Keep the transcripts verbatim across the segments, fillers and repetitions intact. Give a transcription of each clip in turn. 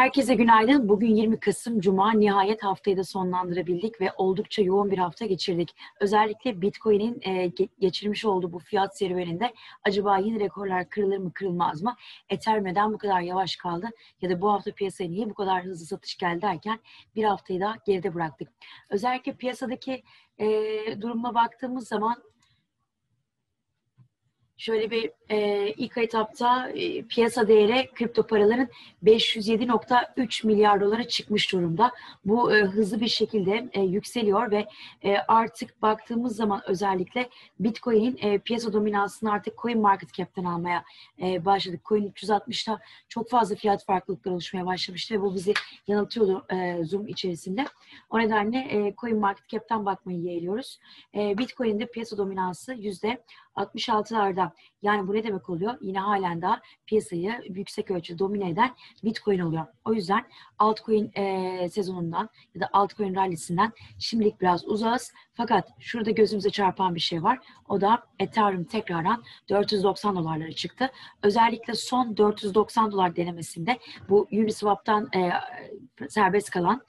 Herkese günaydın. Bugün yirmi Kasım Cuma. Nihayet haftayı da sonlandırabildik ve oldukça yoğun bir hafta geçirdik. Özellikle Bitcoin'in e, geçirmiş olduğu bu fiyat serüveninde acaba yeni rekorlar kırılır mı kırılmaz mı? Ethereum neden bu kadar yavaş kaldı ya da bu hafta piyasaya niye bu kadar hızlı satış geldi derken bir haftayı daha geride bıraktık. Özellikle piyasadaki e, duruma baktığımız zaman şöyle bir e, ilk etapta e, piyasa değeri kripto paraların beş yüz yedi nokta üç milyar dolara çıkmış durumda. Bu e, hızlı bir şekilde e, yükseliyor ve e, artık baktığımız zaman özellikle Bitcoin'in e, piyasa dominansını artık CoinMarketCap'ten almaya e, başladık. Coin üç yüz altmışta çok fazla fiyat farklılıkları oluşmaya başlamıştı ve bu bizi yanıltıyordu e, Zoom içerisinde. O nedenle e, CoinMarketCap'ten bakmayı yeğliyoruz. E, Bitcoin'in de piyasa dominansı yüzde altmış altılarda. Yani bu ne demek oluyor? Yine halen daha piyasayı yüksek ölçüde domine eden Bitcoin oluyor. O yüzden altcoin e, sezonundan ya da altcoin rallisinden şimdilik biraz uzağız. Fakat şurada gözümüze çarpan bir şey var. O da Ethereum tekrardan dört yüz doksan dolarlara çıktı. Özellikle son dört yüz doksan dolar denemesinde bu Uniswap'tan e, serbest kalan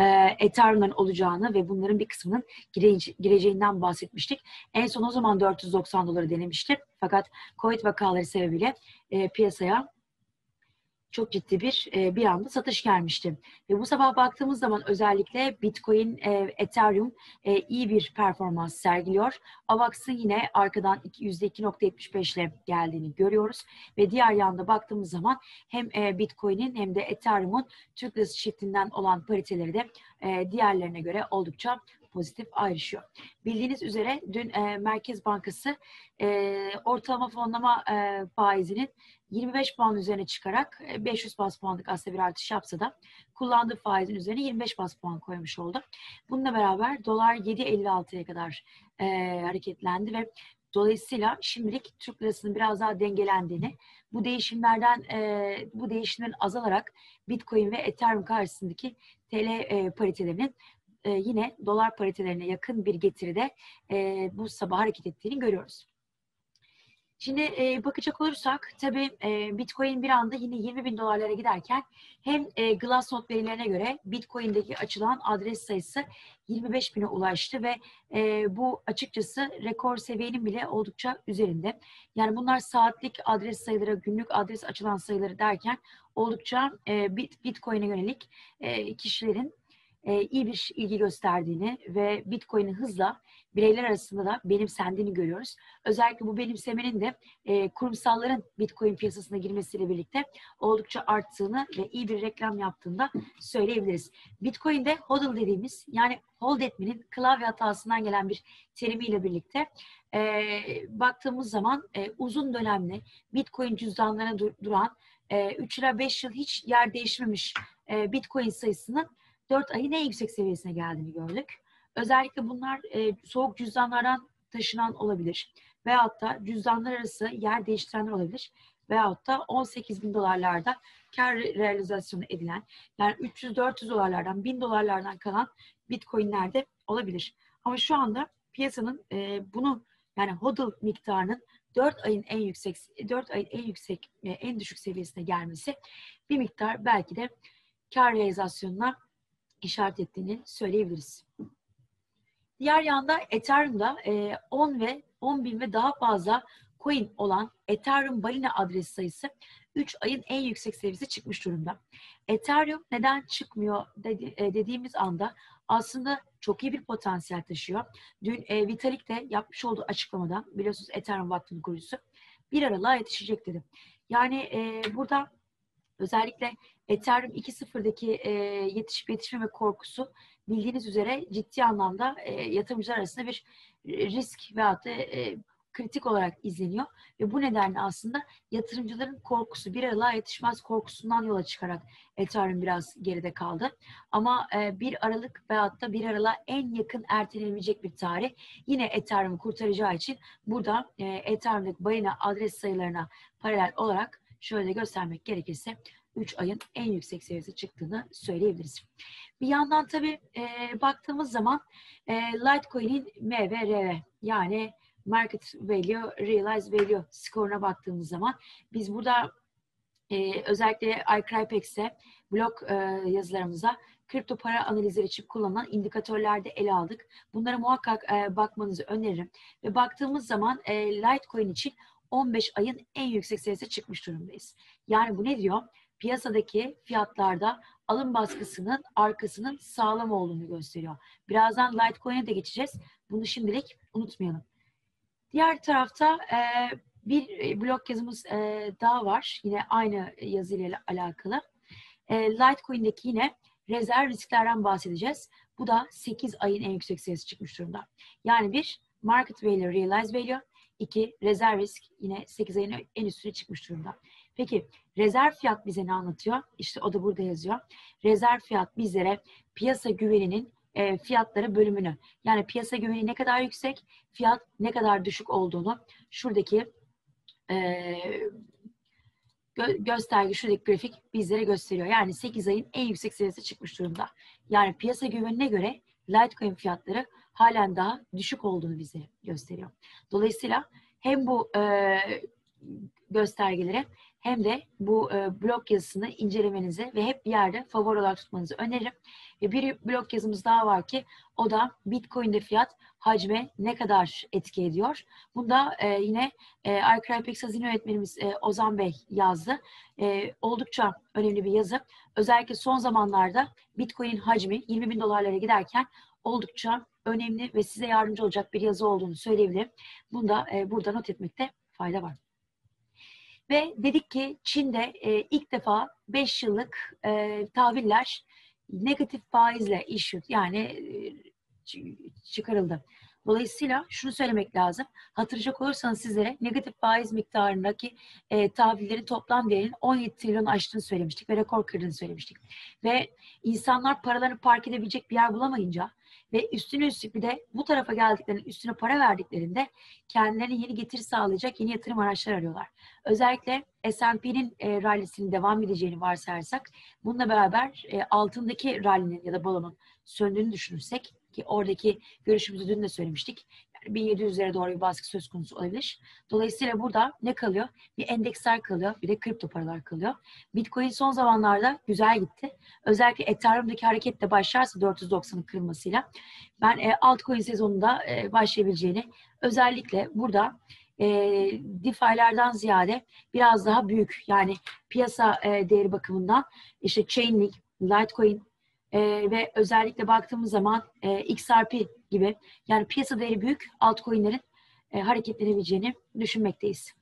e, Ethereum'dan olacağını ve bunların bir kısmının girece gireceğinden bahsetmiştik. En son o zaman dört yüz doksan doları denemişti. Fakat Covid vakaları sebebiyle e, piyasaya çok ciddi bir bir anda satış gelmişti. Ve bu sabah baktığımız zaman özellikle Bitcoin, Ethereum iyi bir performans sergiliyor. AVAX'ın yine arkadan yüzde iki nokta yetmiş beş ile geldiğini görüyoruz. Ve diğer yanda baktığımız zaman hem Bitcoin'in hem de Ethereum'un Türk Lirası çiftinden olan pariteleri de diğerlerine göre oldukça pozitif ayrışıyor. Bildiğiniz üzere dün e, Merkez Bankası e, ortalama fonlama e, faizinin yirmi beş puan üzerine çıkarak e, beş yüz baz puanlık aslında bir artış yapsa da kullandığı faizin üzerine yirmi beş baz puan koymuş oldu. Bununla beraber dolar yedi elli altıya kadar e, hareketlendi ve dolayısıyla şimdilik Türk lirasının biraz daha dengelendiğini, bu değişimlerden e, bu değişimlerin azalarak Bitcoin ve Ethereum karşısındaki T L e, paritelerinin Ee, yine dolar paritelerine yakın bir getiride e, bu sabah hareket ettiğini görüyoruz. Şimdi e, bakacak olursak tabii e, Bitcoin bir anda yine yirmi bin dolarlara giderken hem e, Glassnode verilerine göre Bitcoin'deki açılan adres sayısı yirmi beş bine ulaştı ve e, bu açıkçası rekor seviyenin bile oldukça üzerinde. Yani bunlar saatlik adres sayıları, günlük adres açılan sayıları derken oldukça e, bit, Bitcoin'e yönelik e, kişilerin iyi bir ilgi gösterdiğini ve Bitcoin'in hızla bireyler arasında da benimsendiğini görüyoruz. Özellikle bu benimsemenin de kurumsalların Bitcoin piyasasına girmesiyle birlikte oldukça arttığını ve iyi bir reklam yaptığını da söyleyebiliriz. Bitcoin'de hodl dediğimiz, yani hold etmenin klavye hatasından gelen bir terimiyle birlikte baktığımız zaman uzun dönemli Bitcoin cüzdanlarına duran üç ila beş yıl hiç yer değişmemiş Bitcoin sayısının dört ayın en yüksek seviyesine geldiğini gördük. Özellikle bunlar e, soğuk cüzdanlardan taşınan olabilir. Veyahut da cüzdanlar arası yer değiştirenler olabilir. Veyahut da on sekiz bin dolarlarda kar realizasyonu edilen, yani üç yüz dört yüz dolarlardan, bin dolarlardan kalan Bitcoin'ler de olabilir. Ama şu anda piyasanın e, bunu, yani hodl miktarının dört ayın en yüksek, dört ayın en yüksek, e, en düşük seviyesine gelmesi bir miktar belki de kar realizasyonuna işaret ettiğini söyleyebiliriz. Diğer yanda Ethereum'da on ve on bin ve daha fazla coin olan Ethereum balina adresi sayısı üç ayın en yüksek seviyesi çıkmış durumda. Ethereum neden çıkmıyor dediğimiz anda aslında çok iyi bir potansiyel taşıyor. Dün Vitalik de yapmış olduğu açıklamadan, biliyorsunuz Ethereum Vakfı'nın kurucusu, bir aralığa yetişecek dedi. Yani burada özellikle Ethereum iki nokta sıfırdaki e, yetişip yetişmeme korkusu bildiğiniz üzere ciddi anlamda e, yatırımcılar arasında bir risk veyahut da e, kritik olarak izleniyor. Ve bu nedenle aslında yatırımcıların korkusu, bir aralığa yetişmez korkusundan yola çıkarak Ethereum biraz geride kaldı. Ama e, bir aralık veyahut da bir aralığa en yakın ertelenebilecek bir tarih yine Ethereum'u kurtaracağı için burada e, Ethereum'daki balina adres sayılarına paralel olarak şöyle göstermek gerekirse üç ayın en yüksek seviyesi çıktığını söyleyebiliriz. Bir yandan tabii e, baktığımız zaman e, Litecoin'in M V R V, yani Market Value, Realized Value skoruna baktığımız zaman biz burada Ee, özellikle iCrypex'e, blog e, yazılarımıza kripto para analizleri için kullanılan indikatörlerde ele aldık. Bunlara muhakkak e, bakmanızı öneririm. Ve baktığımız zaman e, Litecoin için on beş ayın en yüksek seviyesine çıkmış durumdayız. Yani bu ne diyor? Piyasadaki fiyatlarda alım baskısının arkasının sağlam olduğunu gösteriyor. Birazdan Litecoin'e de geçeceğiz. Bunu şimdilik unutmayalım. Diğer tarafta e, bir blog yazımız e, daha var. Yine aynı yazıyla alakalı. E, Litecoin'deki yine rezerv risklerden bahsedeceğiz. Bu da sekiz ayın en yüksek seviyesi çıkmış durumda. Yani bir, market value, realized value. iki, rezerv risk yine sekiz ayın en üstüne çıkmış durumda. Peki rezerv fiyat bize ne anlatıyor? İşte o da burada yazıyor. Rezerv fiyat bizlere piyasa güveninin e, fiyatları bölümünü, yani piyasa güveni ne kadar yüksek, fiyat ne kadar düşük olduğunu şuradaki e, gö gösterge, şuradaki grafik bizlere gösteriyor. Yani sekiz ayın en yüksek seviyesi çıkmış durumda. Yani piyasa güvenine göre Litecoin fiyatları halen daha düşük olduğunu bize gösteriyor. Dolayısıyla hem bu e, göstergelere hem de bu e, blog yazısını incelemenizi ve hep bir yerde favori olarak tutmanızı öneririm. Ve bir blog yazımız daha var ki o da Bitcoin'de fiyat hacme ne kadar etki ediyor. Bunda e, yine e, iCrypex hazine yönetmenimiz e, Ozan Bey yazdı. E, oldukça önemli bir yazı. Özellikle son zamanlarda Bitcoin'in hacmi yirmi bin dolarlara giderken oldukça önemli ve size yardımcı olacak bir yazı olduğunu söyleyebilirim. Bunu da e, burada not etmekte fayda var. Ve dedik ki Çin'de e, ilk defa beş yıllık e, tahviller negatif faizle issued, yani e, çıkarıldı. Dolayısıyla şunu söylemek lazım. Hatırlayacak olursanız sizlere negatif faiz miktarındaki e, tahvillerin toplam değerinin on yedi trilyonu aştığını söylemiştik ve rekor kırdığını söylemiştik. Ve insanlar paralarını park edebilecek bir yer bulamayınca ve üstüne üstlük bir de bu tarafa geldiklerinin üstüne para verdiklerinde kendilerine yeni getiri sağlayacak yeni yatırım araçları arıyorlar. Özellikle S and P'nin e, rallisinin devam edeceğini varsayarsak, bununla beraber e, altındaki rallinin ya da balonun söndüğünü düşünürsek, ki oradaki görüşümüzü dün de söylemiştik. Yani bin yedi yüzlere doğru bir baskı söz konusu olabilir. Dolayısıyla burada ne kalıyor? Bir endeksler kalıyor, bir de kripto paralar kalıyor. Bitcoin son zamanlarda güzel gitti. Özellikle Ethereum'daki hareketle başlarsa dört yüz doksanın kırılmasıyla ben e, altcoin sezonunda e, başlayabileceğini, özellikle burada e, DeFi'lerden ziyade biraz daha büyük, yani piyasa e, değeri bakımından işte Chainlink, Litecoin, Ee, ve özellikle baktığımız zaman e, X R P gibi, yani piyasa değeri büyük altcoin'lerin e, hareketlenebileceğini düşünmekteyiz.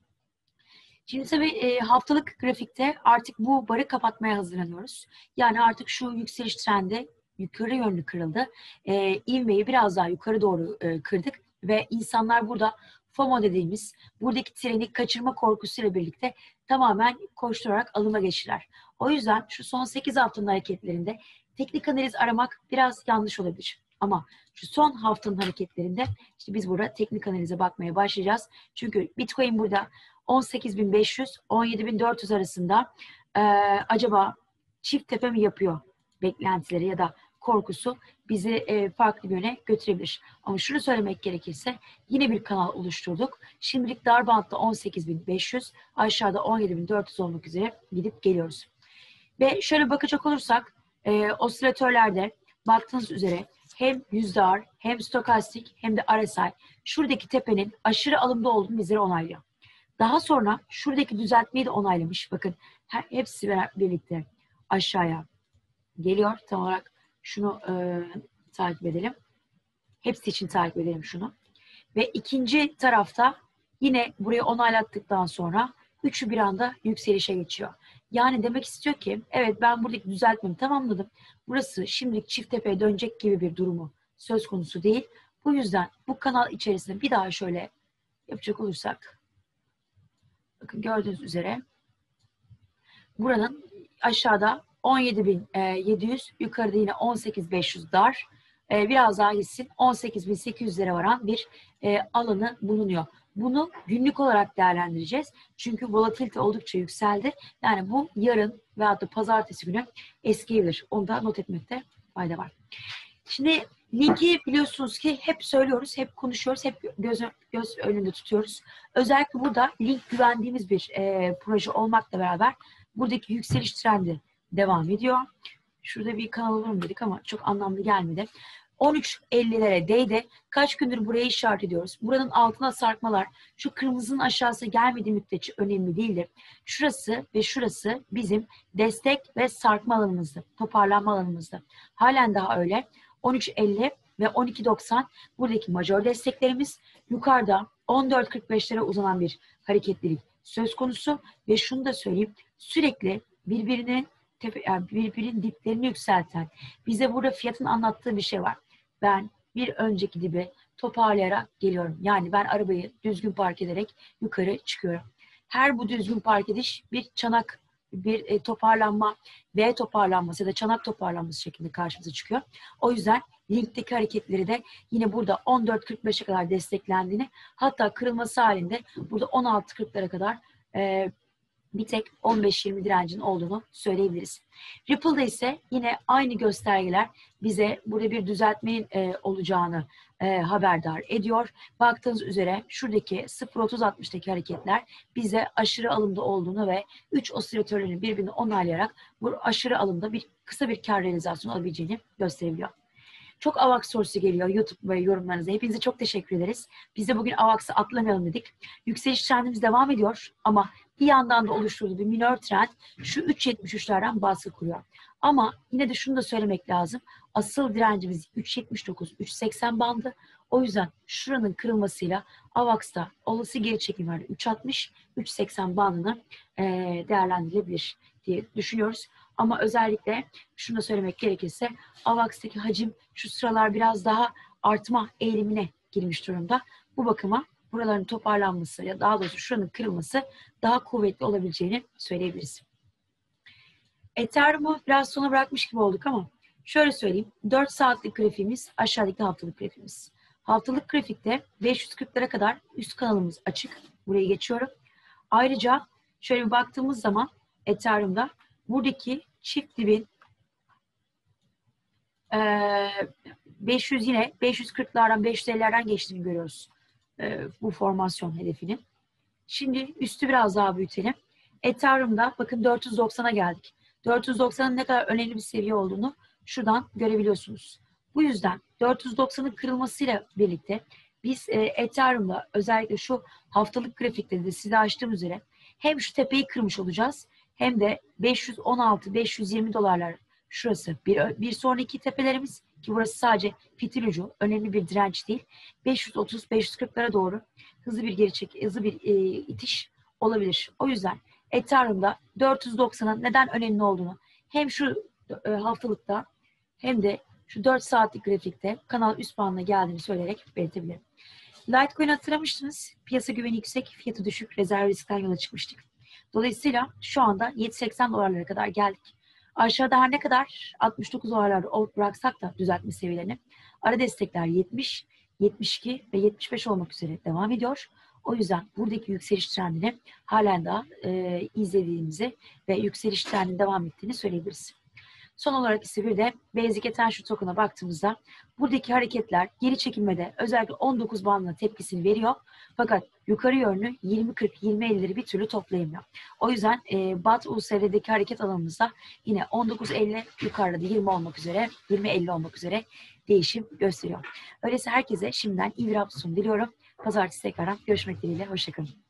Şimdi tabii e, haftalık grafikte artık bu barı kapatmaya hazırlanıyoruz. Yani artık şu yükseliş trendi yukarı yönlü kırıldı. E, ivmeyi biraz daha yukarı doğru e, kırdık ve insanlar burada FOMO dediğimiz buradaki treni kaçırma korkusuyla birlikte tamamen koşturarak alıma geçtiler. O yüzden şu son sekiz haftanın hareketlerinde teknik analiz aramak biraz yanlış olabilir. Ama şu son haftanın hareketlerinde işte biz burada teknik analize bakmaya başlayacağız. Çünkü Bitcoin burada on sekiz bin beş yüz on yedi bin dört yüz arasında e, acaba çift tepe mi yapıyor beklentileri ya da korkusu bizi e, farklı bir yöne götürebilir. Ama şunu söylemek gerekirse yine bir kanal oluşturduk. Şimdilik dar bantta on sekiz bin beş yüz, aşağıda on yedi bin dört yüz olmak üzere gidip geliyoruz. Ve şöyle bakacak olursak E, osilatörlerde baktığınız üzere hem yüzdar hem stokastik hem de R S I şuradaki tepenin aşırı alımda olduğunu bizlere onaylıyor. Daha sonra şuradaki düzeltmeyi de onaylamış. Bakın her, hepsi birlikte aşağıya geliyor. Tam olarak şunu e, takip edelim. Hepsi için takip edelim şunu. Ve ikinci tarafta yine burayı onaylattıktan sonra üçü bir anda yükselişe geçiyor. Yani demek istiyor ki evet, ben buradaki düzeltmemi tamamladım. Burası şimdilik çift tepeye dönecek gibi bir durumu söz konusu değil. Bu yüzden bu kanal içerisinde bir daha şöyle yapacak olursak, bakın gördüğünüz üzere buranın aşağıda on yedi bin yedi yüz, yukarıda yine on sekiz bin beş yüz dar, biraz daha gitsin on sekiz bin sekiz yüzlere varan bir alanı bulunuyor. Bunu günlük olarak değerlendireceğiz. Çünkü volatilite oldukça yükseldi. Yani bu yarın veyahut da pazartesi günü eskiyebilir. Onu da not etmekte fayda var. Şimdi linki biliyorsunuz ki hep söylüyoruz, hep konuşuyoruz, hep göz, göz önünde tutuyoruz. Özellikle burada link güvendiğimiz bir e, proje olmakla beraber buradaki yükseliş trendi devam ediyor. Şurada bir kanal alalım dedik ama çok anlamlı gelmedi. on üç ellilere değdi. Kaç gündür buraya işaret ediyoruz. Buranın altına sarkmalar, şu kırmızının aşağısına gelmediği müddetçe önemli değildir. Şurası ve şurası bizim destek ve sarkma alanımızdı. Toparlanma alanımızdı. Halen daha öyle. on üç elli ve on iki doksan buradaki majör desteklerimiz, yukarıda on dört kırk beşlere uzanan bir hareketlilik söz konusu ve şunu da söyleyeyim, sürekli birbirinin yani birbirinin diplerini yükselten, bize burada fiyatın anlattığı bir şey var. Ben bir önceki dibi toparlayarak geliyorum. Yani ben arabayı düzgün park ederek yukarı çıkıyorum. Her bu düzgün park ediş bir çanak, bir toparlanma, V toparlanması ya da çanak toparlanması şeklinde karşımıza çıkıyor. O yüzden linkteki hareketleri de yine burada on dört kırk beşe kadar desteklendiğini, hatta kırılması halinde burada on altı kırklara kadar e, bir tek on beş yirmi direncin olduğunu söyleyebiliriz. Ripple'da ise yine aynı göstergeler bize burada bir düzeltmenin e, olacağını e, haberdar ediyor. Baktığınız üzere şuradaki sıfır otuz altmıştaki hareketler bize aşırı alımda olduğunu ve üç osilatörlerin birbirini onaylayarak bu aşırı alımda bir kısa bir kar realizasyonu alabileceğini gösterebiliyor. Çok AVAX sorusu geliyor YouTube ve yorumlarınıza. Hepinize çok teşekkür ederiz. Biz de bugün AVAX'ı atlamayalım dedik. Yükseliş trendimiz devam ediyor ama bir yandan da oluşturduğu bir minor trend şu üç yetmiş üçlerden baskı kuruyor. Ama yine de şunu da söylemek lazım. Asıl direncimiz üç yetmiş dokuz üç seksen bandı. O yüzden şuranın kırılmasıyla AVAX'ta olası geri çekimlerde üç altmış üç seksen bandını değerlendirilebilir diye düşünüyoruz. Ama özellikle şunu da söylemek gerekirse AVAX'taki hacim şu sıralar biraz daha artma eğilimine girmiş durumda. Bu bakıma buraların toparlanması ya daha doğrusu şuranın kırılması daha kuvvetli olabileceğini söyleyebiliriz. Ethereum'u biraz sona bırakmış gibi olduk ama şöyle söyleyeyim. dört saatlik grafiğimiz, aşağıdaki haftalık grafiğimiz. Haftalık grafikte beş yüz kırklara kadar üst kanalımız açık. Burayı geçiyorum. Ayrıca şöyle bir baktığımız zaman Ethereum'da buradaki çift dibin beş yüz yine beş yüz kırklardan beş yüz ellilerden geçtiğini görüyoruz. Bu formasyon hedefini. Şimdi üstü biraz daha büyütelim. Ethereum'da bakın dört yüz doksana geldik. dört yüz doksanın ne kadar önemli bir seviye olduğunu şuradan görebiliyorsunuz. Bu yüzden dört yüz doksanın kırılmasıyla birlikte biz Ethereum'da özellikle şu haftalık grafikte de size açtığım üzere hem şu tepeyi kırmış olacağız hem de beş yüz on altı beş yüz yirmi dolarlar şurası bir, bir sonraki tepelerimiz ki burası sadece fitil ucu, önemli bir direnç değil. beş yüz otuz beş yüz kırklara doğru hızlı bir geri çek, hızlı bir e, itiş olabilir. O yüzden Ethereum'da dört yüz doksanın neden önemli olduğunu hem şu e, haftalıkta hem de şu dört saatlik grafikte kanal üst bandına geldiğini söyleyerek belirtebilirim. Litecoin'i hatırlamıştınız. Piyasa güveni yüksek, fiyatı düşük, rezerv riskten yola çıkmıştık. Dolayısıyla şu anda yedi seksen dolarlara kadar geldik. Aşağıda her ne kadar altmış dokuz dolarlarda bıraksak da düzeltme seviyelerini, ara destekler yetmiş, yetmiş iki ve yetmiş beş olmak üzere devam ediyor. O yüzden buradaki yükseliş trendini halen daha e, izlediğimizi ve yükseliş trendinin devam ettiğini söyleyebiliriz. Son olarak ise bir de Basic Attention Token'a baktığımızda buradaki hareketler geri çekilmede özellikle on dokuz bandına tepkisini veriyor. Fakat yukarı yönlü yirmi kırk yirmi ellileri bir türlü toplayamıyor. O yüzden e, BAT U S D'deki hareket alanımızda yine on dokuz elli yukarıda da yirmi olmak üzere, yirmi elli olmak üzere değişim gösteriyor. Öyleyse herkese şimdiden iyi bir hafta sonu diliyorum. Pazartesi tekrardan görüşmek dileğiyle. Hoşçakalın.